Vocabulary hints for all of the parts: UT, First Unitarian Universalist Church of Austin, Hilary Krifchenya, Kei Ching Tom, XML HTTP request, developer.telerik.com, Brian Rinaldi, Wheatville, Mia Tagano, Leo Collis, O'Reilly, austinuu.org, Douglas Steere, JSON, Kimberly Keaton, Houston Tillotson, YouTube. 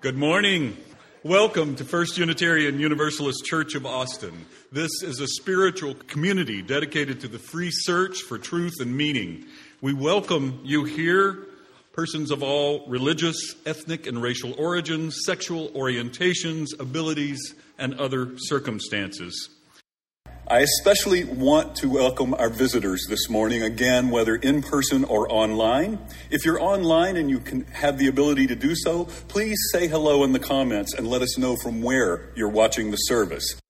Good morning. Welcome to First Unitarian Universalist Church of Austin. This is a spiritual community dedicated to the free search for truth and meaning. We welcome you here, persons of all religious, ethnic, and racial origins, sexual orientations, abilities, and other circumstances. I especially want to welcome our visitors this morning, again, whether in person or online. If you're online and you can have the ability to do so, please say hello in the comments and let us know from where you're watching the service.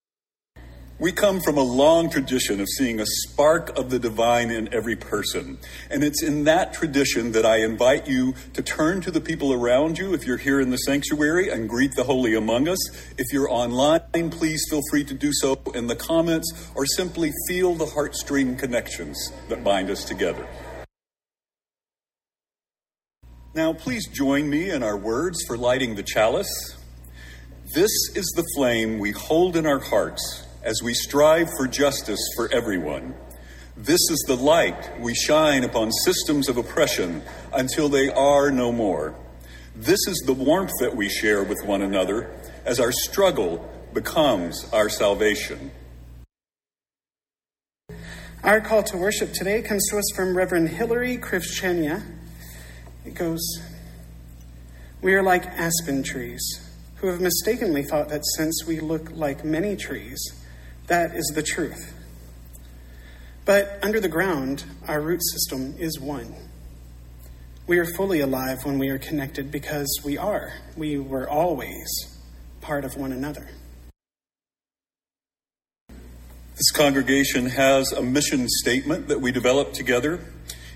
We come from a long tradition of seeing a spark of the divine in every person. And it's in that tradition that I invite you to turn to the people around you if you're here in the sanctuary and greet the holy among us. If you're online, please feel free to do so in the comments or simply feel the heartstring connections that bind us together. Now, please join me in our words for lighting the chalice. This is the flame we hold in our hearts as we strive for justice for everyone. This is the light we shine upon systems of oppression until they are no more. This is the warmth that we share with one another as our struggle becomes our salvation. Our call to worship today comes to us from Reverend Hilary Krifchenya. It goes, "We are like aspen trees who have mistakenly thought that since we look like many trees, that is the truth. But under the ground, our root system is one. We are fully alive when we are connected because we were always part of one another." This congregation has a mission statement that we developed together.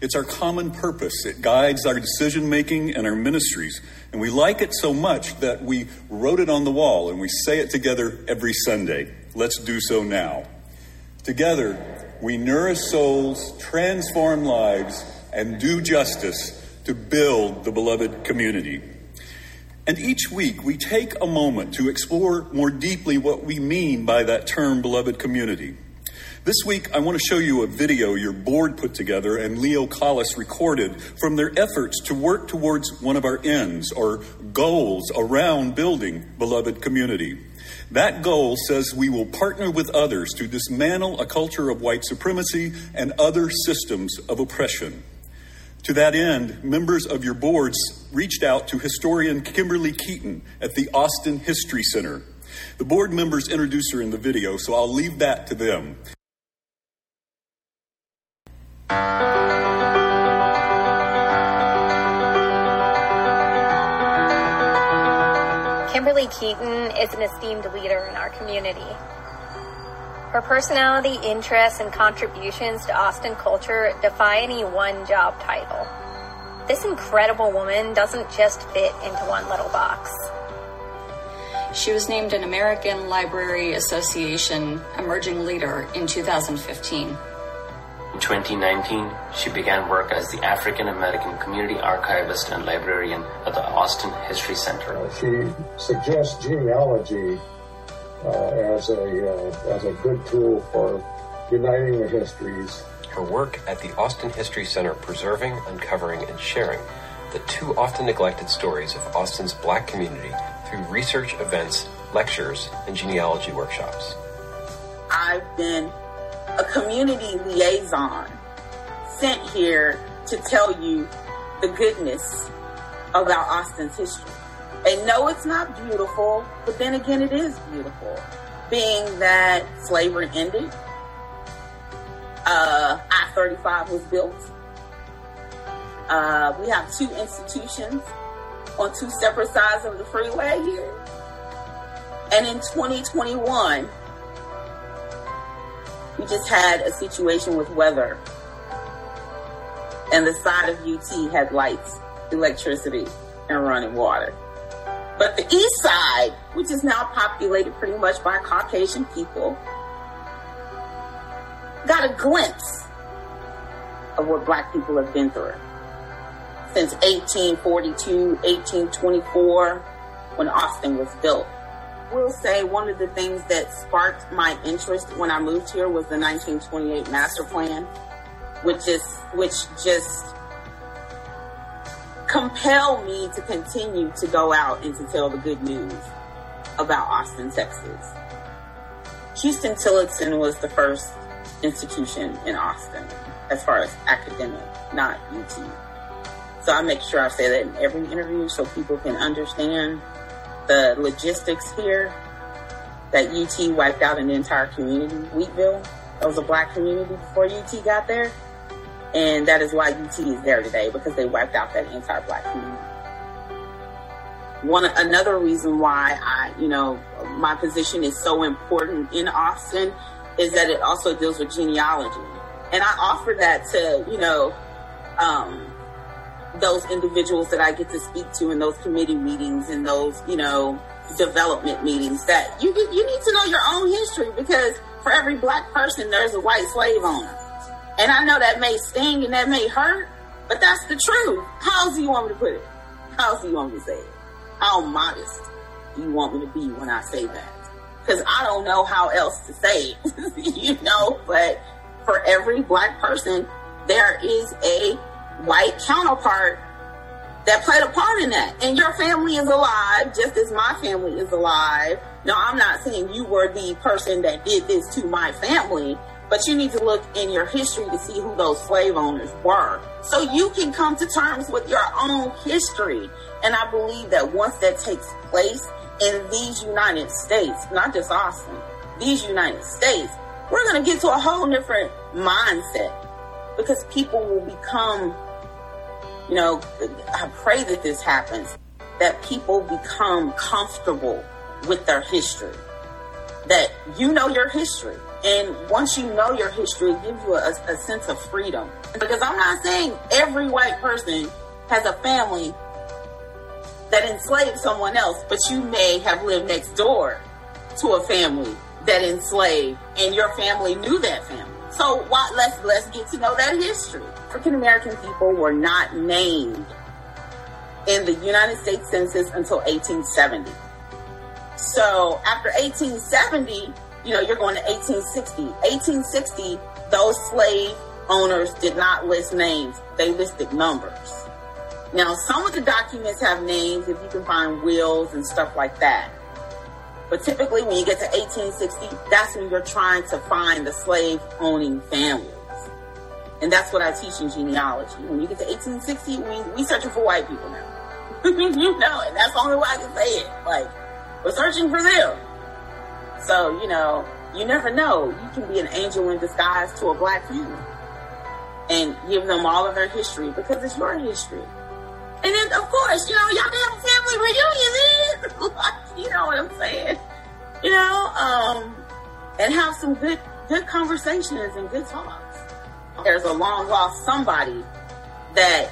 It's our common purpose. It guides our decision-making and our ministries. And we like it so much that we wrote it on the wall and we say it together every Sunday. Let's do so now. Together, we nourish souls, transform lives, and do justice to build the beloved community. And each week, we take a moment to explore more deeply what we mean by that term, beloved community. This week, I want to show you a video your board put together and Leo Collis recorded from their efforts to work towards one of our ends or goals around building beloved community. That goal says we will partner with others to dismantle a culture of white supremacy and other systems of oppression. To that end, members of your boards reached out to historian Kimberly Keaton at the Austin History Center. The board members introduced her in the video, so I'll leave that to them. Kimberly Keaton is an esteemed leader in our community. Her personality, interests, and contributions to Austin culture defy any one job title. This incredible woman doesn't just fit into one little box. She was named an American Library Association Emerging Leader in 2015. In 2019, she began work as the African American Community Archivist and Librarian at the Austin History Center. She suggests genealogy as a good tool for uniting the histories. Her work at the Austin History Center preserving, uncovering, and sharing the too often neglected stories of Austin's Black community through research events, lectures, and genealogy workshops. I've been a community liaison sent here to tell you the goodness about Austin's history. And no, it's not beautiful, but then again, it is beautiful, being that slavery ended, I-35 was built. We have two institutions on two separate sides of the freeway here. And in 2021, we just had a situation with weather, and the side of UT had lights, electricity, and running water. But the east side, which is now populated pretty much by Caucasian people, got a glimpse of what Black people have been through since 1842, 1824, when Austin was built. I will say one of the things that sparked my interest when I moved here was the 1928 master plan, which just compel me to continue to go out and to tell the good news about Austin, Texas. Houston Tillotson was the first institution in Austin as far as academic, not UT. So I make sure I say that in every interview so people can understand the logistics here, that UT wiped out an entire community, Wheatville. It was a black community before UT got there. And that is why UT is there today, because they wiped out that entire black community. Another reason why my position is so important in Austin is that it also deals with genealogy. And I offer that to, those individuals that I get to speak to in those committee meetings and those, development meetings, that you need to know your own history, because for every black person, there's a white slave owner. And I know that may sting and that may hurt, but that's the truth. How else do you want me to put it? How else do you want me to say it? How modest do you want me to be when I say that? Because I don't know how else to say it, but for every black person, there is a white counterpart that played a part in that. And your family is alive, just as my family is alive. Now, I'm not saying you were the person that did this to my family, but you need to look in your history to see who those slave owners were, so you can come to terms with your own history. And I believe that once that takes place in these United States, not just Austin, these United States, we're going to get to a whole different mindset, because people will become, I pray that this happens, that people become comfortable with their history, that your history. And once you know your history, it gives you a sense of freedom. Because I'm not saying every white person has a family that enslaved someone else, but you may have lived next door to a family that enslaved, and your family knew that family. So let's get to know that history. African American people were not named in the United States Census until 1870. So after 1870, you're going to 1860. 1860, those slave owners did not list names. They listed numbers. Now, some of the documents have names, if you can find wills and stuff like that. But typically, when you get to 1860, that's when you're trying to find the slave-owning families. And that's what I teach in genealogy. When you get to 1860, we're searching for white people now. And that's the only way I can say it. We're searching for them. So, you never know. You can be an angel in disguise to a black family and give them all of their history, because it's your history. And then, of course, y'all can have a family reunion then. You know what I'm saying? And have some good conversations and good talks. There's a long lost somebody that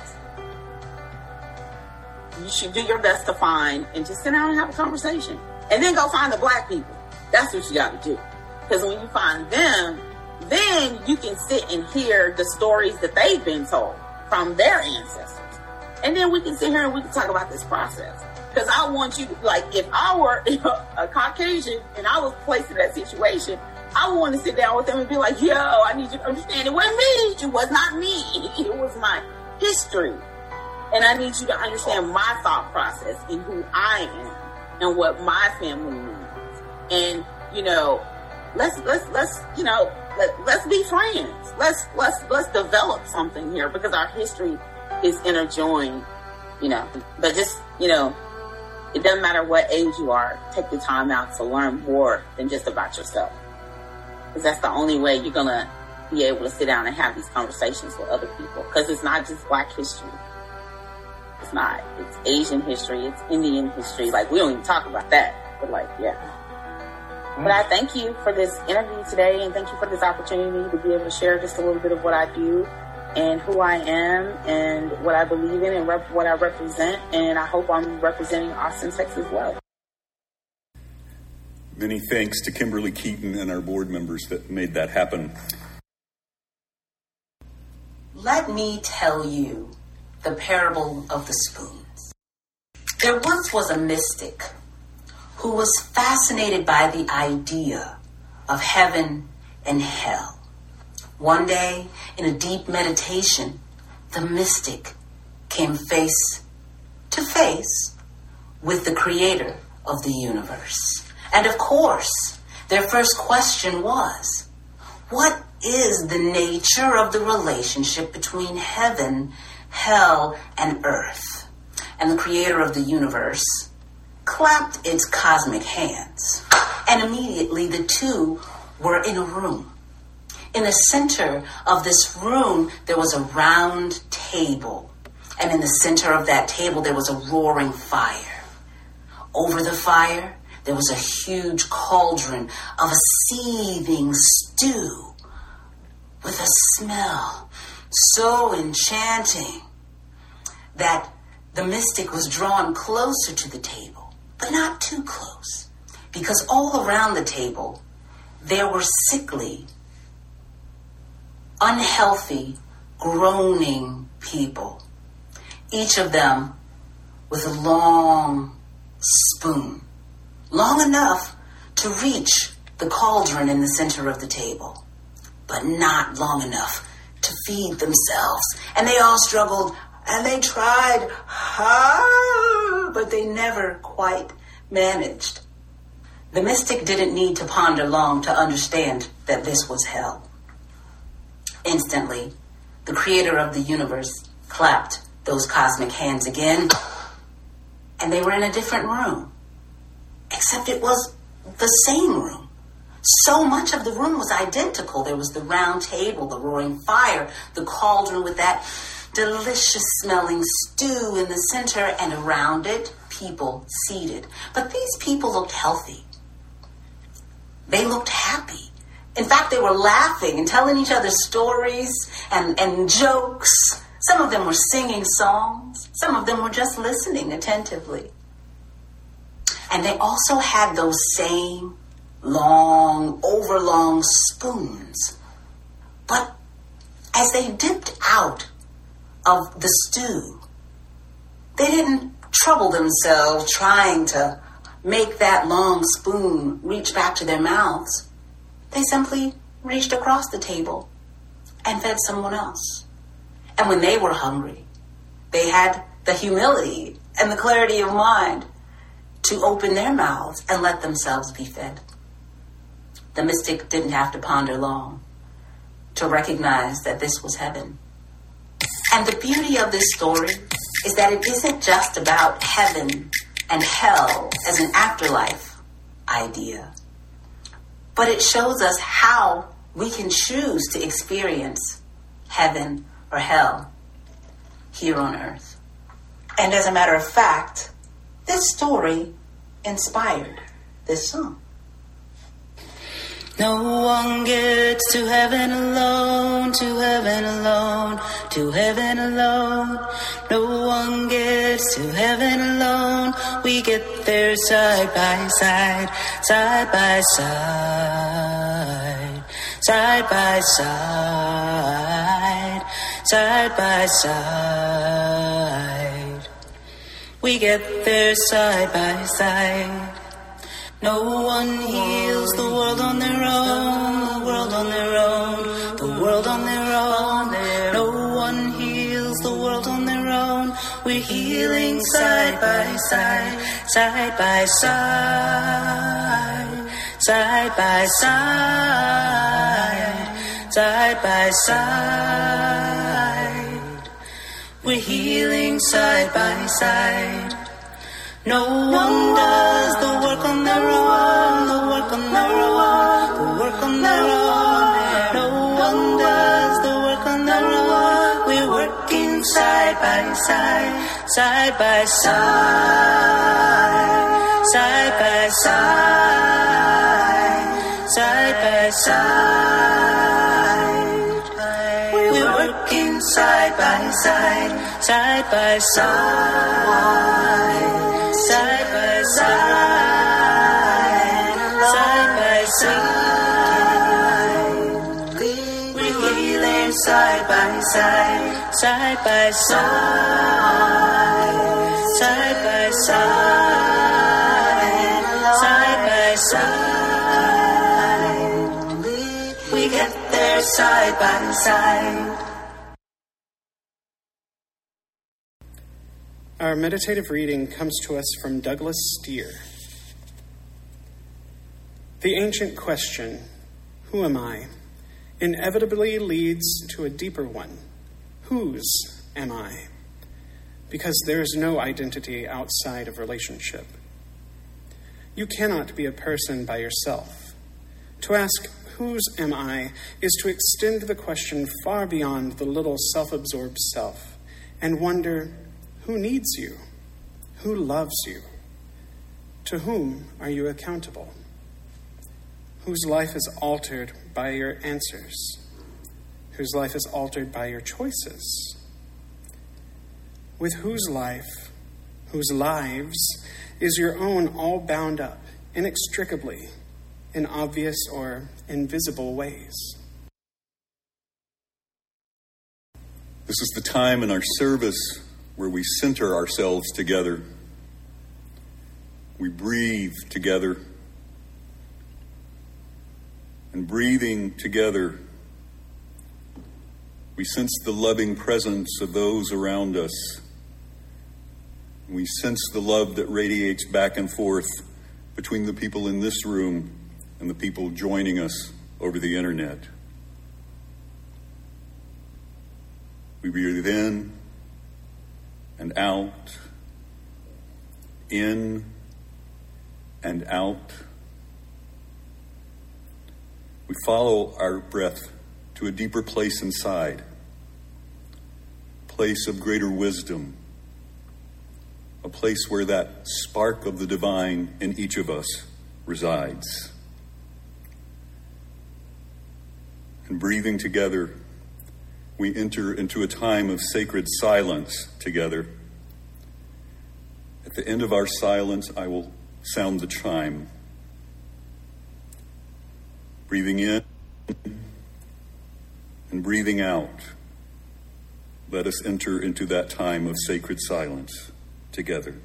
you should do your best to find and just sit down and have a conversation. And then go find the black people. That's what you got to do. Because when you find them, then you can sit and hear the stories that they've been told from their ancestors. And then we can sit here and we can talk about this process. Because I want you, if I were a Caucasian and I was placed in that situation, I want to sit down with them and be like, I need you to understand it wasn't me. It was not me. It was my history. And I need you to understand my thought process and who I am and what my family means. And, let's be friends. Let's develop something here, because our history is interjoined, but just, it doesn't matter what age you are, take the time out to learn more than just about yourself. Because that's the only way you're going to be able to sit down and have these conversations with other people. Because it's not just black history. It's not. It's Asian history. It's Indian history. We don't even talk about that. But yeah. But I thank you for this interview today, and thank you for this opportunity to be able to share just a little bit of what I do and who I am and what I believe in and what I represent. And I hope I'm representing Austin, Texas well. Many thanks to Kimberly Keaton and our board members that made that happen. Let me tell you the parable of the spoons. There once was a mystic who was fascinated by the idea of heaven and hell. One day, in a deep meditation, the mystic came face to face with the creator of the universe. And of course, their first question was, what is the nature of the relationship between heaven, hell, and earth? And the creator of the universe clapped its cosmic hands, and immediately the two were in a room. In the center of this room, there was a round table, and in the center of that table, there was a roaring fire. Over the fire, there was a huge cauldron of a seething stew with a smell so enchanting that the mystic was drawn closer to the table, but not too close, because all around the table there were sickly, unhealthy, groaning people, each of them with a long spoon, long enough to reach the cauldron in the center of the table, but not long enough to feed themselves. And they all struggled, and they tried hard, but they never quite managed. The mystic didn't need to ponder long to understand that this was hell. Instantly, the creator of the universe clapped those cosmic hands again, and they were in a different room. Except it was the same room. So much of the room was identical. There was the round table, the roaring fire, the cauldron with that delicious smelling stew in the center, and around it, people seated. But these people looked healthy. They looked happy. In fact, they were laughing and telling each other stories and jokes. Some of them were singing songs. Some of them were just listening attentively. And they also had those same long, overlong spoons. But as they dipped out of the stew, they didn't trouble themselves trying to make that long spoon reach back to their mouths. They simply reached across the table and fed someone else. And when they were hungry, they had the humility and the clarity of mind to open their mouths and let themselves be fed. The mystic didn't have to ponder long to recognize that this was heaven. And the beauty of this story is that it isn't just about heaven and hell as an afterlife idea, but it shows us how we can choose to experience heaven or hell here on earth. And as a matter of fact, this story inspired this song. No one gets to heaven alone, to heaven alone, to heaven alone. No one gets to heaven alone. We get there side by side, side by side, side by side, side by side. We get there side by side. No one heals the world on their own, the world on their own, the world on their own. No one heals the world on their own. We're healing side by side, side by side, side by side, side by side. We're healing side by side. No one does the work on their own, the work on their own, the work on their own. No one does the work on their own. We're working side by side, side by side, side by side, side by side. We're working side by side, side by side. Side by side, side by side, we're healing side by side, side by side, side by side, side by side, we get there side by side. Our meditative reading comes to us from Douglas Steere. The ancient question, who am I, inevitably leads to a deeper one, whose am I? Because there is no identity outside of relationship. You cannot be a person by yourself. To ask, whose am I, is to extend the question far beyond the little self-absorbed self and wonder, who needs you? Who loves you? To whom are you accountable? Whose life is altered by your answers? Whose life is altered by your choices? With whose life, whose lives, is your own all bound up inextricably in obvious or invisible ways? This is the time in our service where we center ourselves together. We breathe together. And breathing together, we sense the loving presence of those around us. We sense the love that radiates back and forth between the people in this room and the people joining us over the internet. We breathe in and out, in and out. We follow our breath to a deeper place inside, a place of greater wisdom, a place where that spark of the divine in each of us resides. And breathing together, we enter into a time of sacred silence together. At the end of our silence, I will sound the chime. Breathing in and breathing out, let us enter into that time of sacred silence together.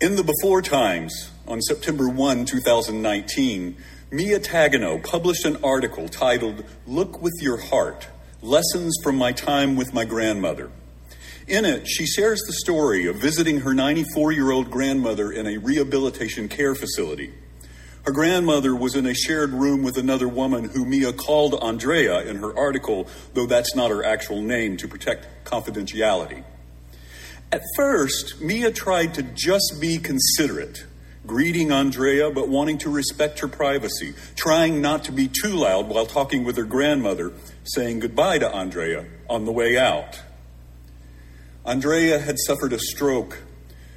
In the Before Times, on September 1, 2019, Mia Tagano published an article titled, Look with Your Heart, Lessons from My Time with My Grandmother. In it, she shares the story of visiting her 94-year-old grandmother in a rehabilitation care facility. Her grandmother was in a shared room with another woman who Mia called Andrea in her article, though that's not her actual name to protect confidentiality. At first, Mia tried to just be considerate, greeting Andrea but wanting to respect her privacy, trying not to be too loud while talking with her grandmother, saying goodbye to Andrea on the way out. Andrea had suffered a stroke.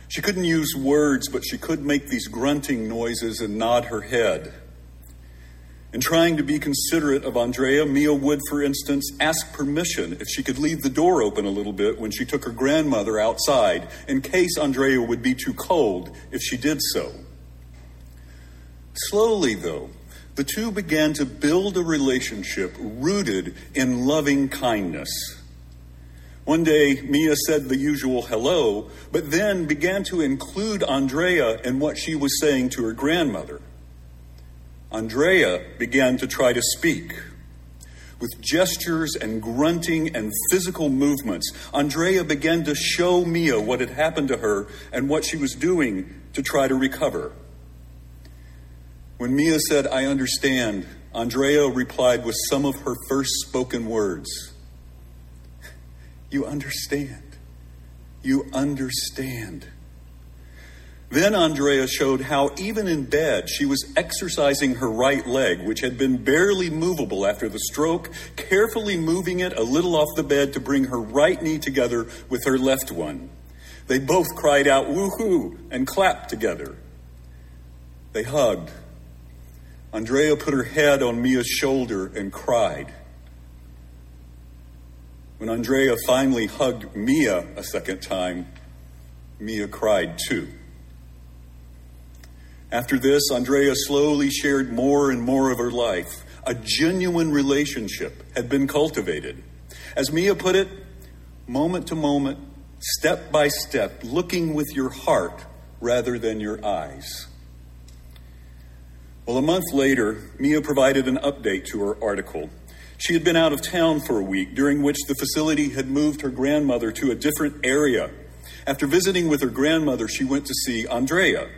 She couldn't use words, but she could make these grunting noises and nod her head. In trying to be considerate of Andrea, Mia would, for instance, ask permission if she could leave the door open a little bit when she took her grandmother outside, in case Andrea would be too cold if she did so. Slowly, though, the two began to build a relationship rooted in loving kindness. One day, Mia said the usual hello, but then began to include Andrea in what she was saying to her grandmother. Andrea began to try to speak. With gestures and grunting and physical movements, Andrea began to show Mia what had happened to her and what she was doing to try to recover. When Mia said, "I understand," Andrea replied with some of her first spoken words. "You understand. You understand." Then Andrea showed how even in bed she was exercising her right leg, which had been barely movable after the stroke, carefully moving it a little off the bed to bring her right knee together with her left one. They both cried out, "Woohoo," and clapped together. They hugged. Andrea put her head on Mia's shoulder and cried. When Andrea finally hugged Mia a second time, Mia cried too. After this, Andrea slowly shared more and more of her life. A genuine relationship had been cultivated. As Mia put it, moment to moment, step by step, looking with your heart rather than your eyes. Well, a month later, Mia provided an update to her article. She had been out of town for a week, during which the facility had moved her grandmother to a different area. After visiting with her grandmother, she went to see Andrea.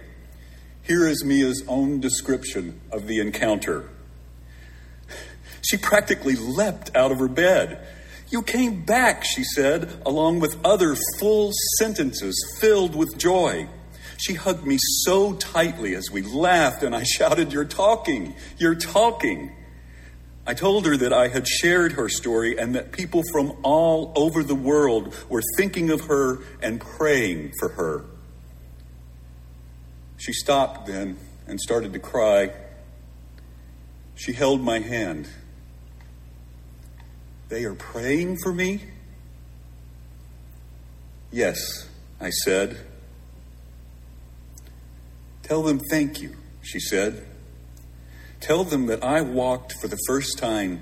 Here is Mia's own description of the encounter. She practically leapt out of her bed. "You came back," she said, along with other full sentences filled with joy. She hugged me so tightly as we laughed, and I shouted, "You're talking, you're talking." I told her that I had shared her story and that people from all over the world were thinking of her and praying for her. She stopped then and started to cry. She held my hand. "They are praying for me?" "Yes," I said. "Tell them thank you," she said. "Tell them that I walked for the first time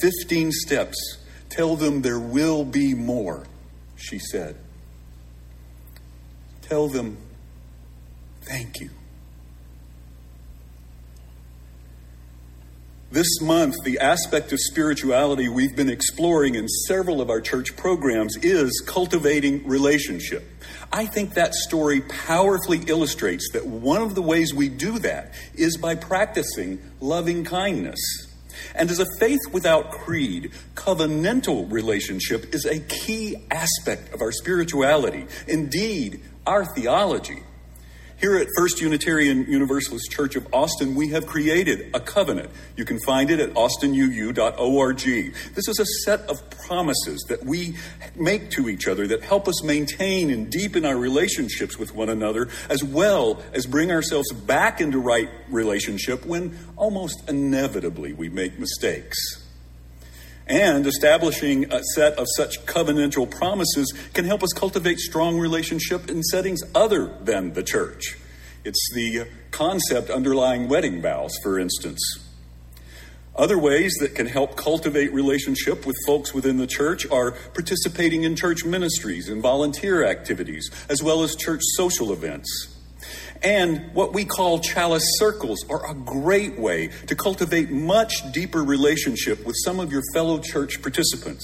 15 steps. Tell them there will be more," she said. "Tell them thank you." This month, the aspect of spirituality we've been exploring in several of our church programs is cultivating relationship. I think that story powerfully illustrates that one of the ways we do that is by practicing loving kindness. And as a faith without creed, covenantal relationship is a key aspect of our spirituality, indeed, our theology. Here at First Unitarian Universalist Church of Austin, we have created a covenant. You can find it at austinuu.org. This is a set of promises that we make to each other that help us maintain and deepen our relationships with one another, as well as bring ourselves back into right relationship when almost inevitably we make mistakes. And establishing a set of such covenantal promises can help us cultivate strong relationship in settings other than the church. It's the concept underlying wedding vows, for instance. Other ways that can help cultivate relationship with folks within the church are participating in church ministries and volunteer activities, as well as church social events. And what we call chalice circles are a great way to cultivate much deeper relationship with some of your fellow church participants.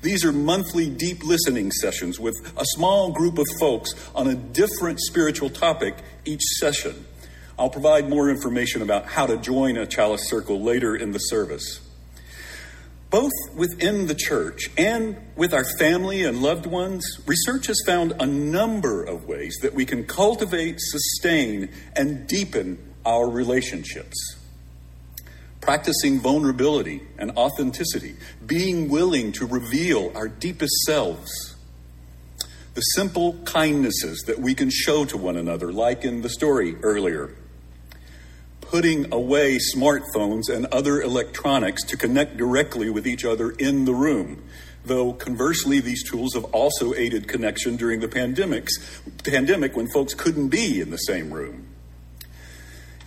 These are monthly deep listening sessions with a small group of folks on a different spiritual topic each session. I'll provide more information about how to join a chalice circle later in the service. Both within the church and with our family and loved ones, research has found a number of ways that we can cultivate, sustain, and deepen our relationships. Practicing vulnerability and authenticity, being willing to reveal our deepest selves. The simple kindnesses that we can show to one another, like in the story earlier. Putting away smartphones and other electronics to connect directly with each other in the room, though conversely, these tools have also aided connection during the pandemic when folks couldn't be in the same room.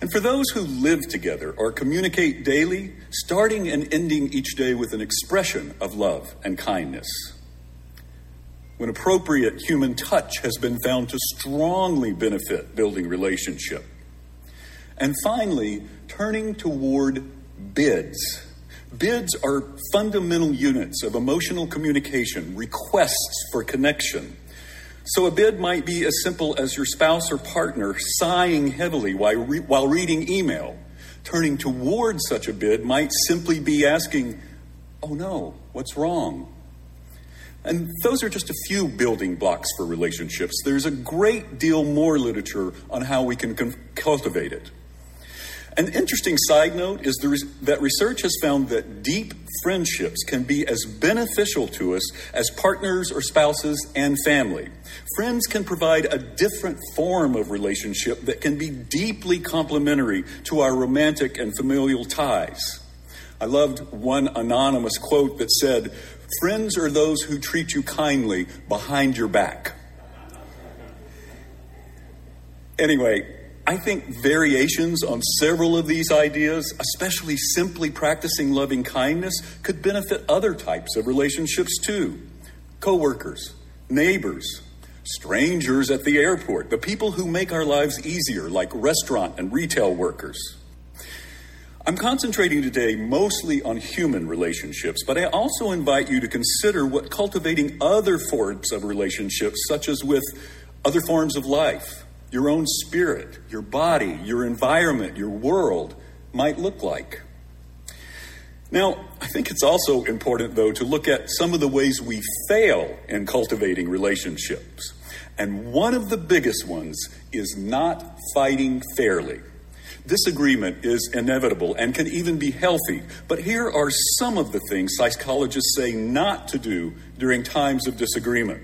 And for those who live together or communicate daily, starting and ending each day with an expression of love and kindness. When appropriate, human touch has been found to strongly benefit building relationship. And finally, turning toward bids. Bids are fundamental units of emotional communication, requests for connection. So a bid might be as simple as your spouse or partner sighing heavily while reading email. Turning toward such a bid might simply be asking, "Oh no, what's wrong?" And those are just a few building blocks for relationships. There's a great deal more literature on how we can cultivate it. An interesting side note is that research has found that deep friendships can be as beneficial to us as partners or spouses and family. Friends can provide a different form of relationship that can be deeply complementary to our romantic and familial ties. I loved one anonymous quote that said, "Friends are those who treat you kindly behind your back." Anyway, I think variations on several of these ideas, especially simply practicing loving kindness, could benefit other types of relationships too. Coworkers, neighbors, strangers at the airport, the people who make our lives easier, like restaurant and retail workers. I'm concentrating today mostly on human relationships, but I also invite you to consider what cultivating other forms of relationships, such as with other forms of life, your own spirit, your body, your environment, your world might look like. Now, I think it's also important, though, to look at some of the ways we fail in cultivating relationships. And one of the biggest ones is not fighting fairly. Disagreement is inevitable and can even be healthy, but here are some of the things psychologists say not to do during times of disagreement.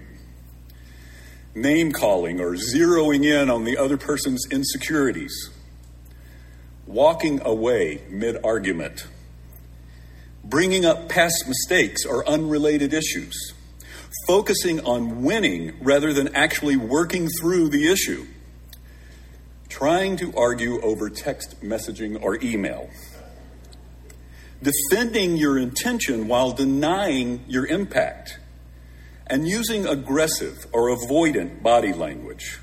Name-calling or zeroing in on the other person's insecurities. Walking away mid-argument. Bringing up past mistakes or unrelated issues. Focusing on winning rather than actually working through the issue. Trying to argue over text messaging or email. Defending your intention while denying your impact. And using aggressive or avoidant body language.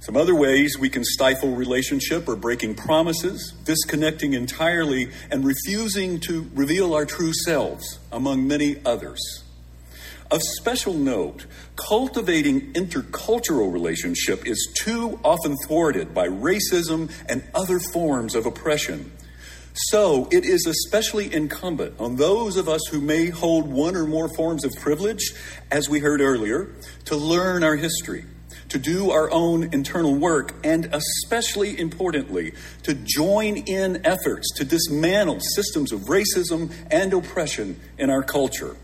Some other ways we can stifle relationship are breaking promises, disconnecting entirely, and refusing to reveal our true selves, among many others. Of special note, cultivating intercultural relationship is too often thwarted by racism and other forms of oppression. So it is especially incumbent on those of us who may hold one or more forms of privilege, as we heard earlier, to learn our history, to do our own internal work, and especially importantly, to join in efforts to dismantle systems of racism and oppression in our culture.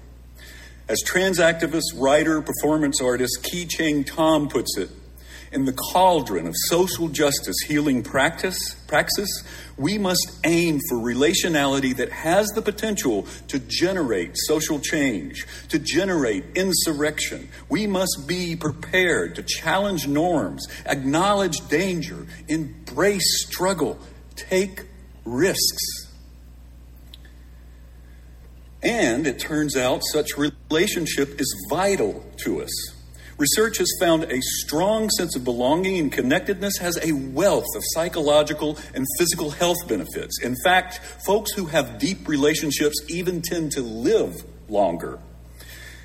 As trans activist, writer, performance artist Kei Ching Tom puts it, in the cauldron of social justice healing praxis, we must aim for relationality that has the potential to generate social change, to generate insurrection. We must be prepared to challenge norms, acknowledge danger, embrace struggle, take risks. And it turns out such relationship is vital to us. Research has found a strong sense of belonging and connectedness has a wealth of psychological and physical health benefits. In fact, folks who have deep relationships even tend to live longer.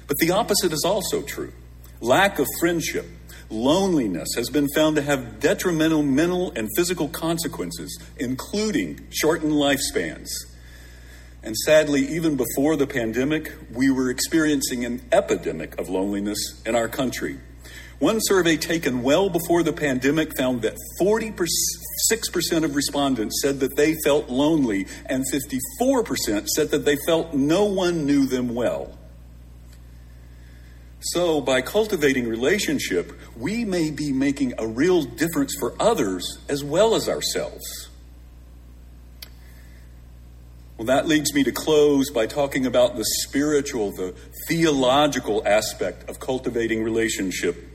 But the opposite is also true. Lack of friendship, loneliness has been found to have detrimental mental and physical consequences, including shortened lifespans. And sadly, even before the pandemic, we were experiencing an epidemic of loneliness in our country. One survey taken well before the pandemic found that 46% of respondents said that they felt lonely, and 54% said that they felt no one knew them well. So by cultivating relationship, we may be making a real difference for others as well as ourselves. Well, that leads me to close by talking about the spiritual, the theological aspect of cultivating relationship.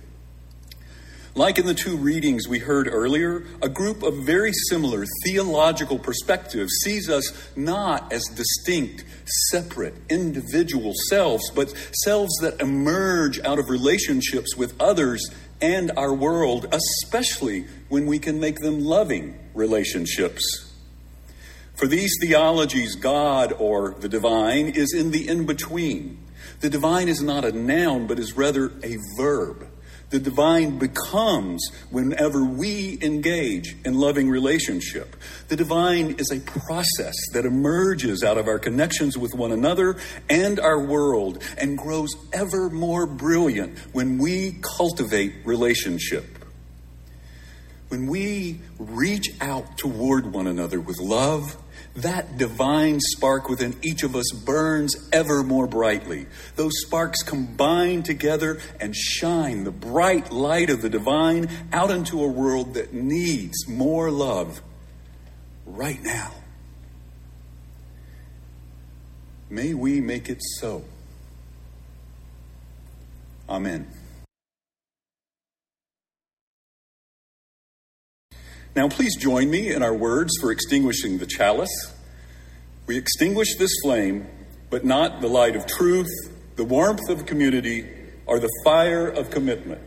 Like in the two readings we heard earlier, a group of very similar theological perspectives sees us not as distinct, separate, individual selves, but selves that emerge out of relationships with others and our world, especially when we can make them loving relationships. For these theologies, God, or the divine, is in the in-between. The divine is not a noun, but is rather a verb. The divine becomes whenever we engage in loving relationship. The divine is a process that emerges out of our connections with one another and our world and grows ever more brilliant when we cultivate relationship. When we reach out toward one another with love, that divine spark within each of us burns ever more brightly. Those sparks combine together and shine the bright light of the divine out into a world that needs more love right now. May we make it so. Amen. Now please join me in our words for extinguishing the chalice. We extinguish this flame, but not the light of truth, the warmth of community, or the fire of commitment.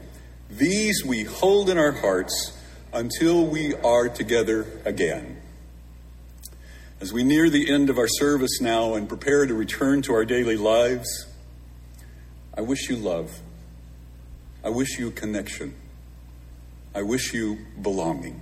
These we hold in our hearts until we are together again. As we near the end of our service now and prepare to return to our daily lives, I wish you love. I wish you connection. I wish you belonging.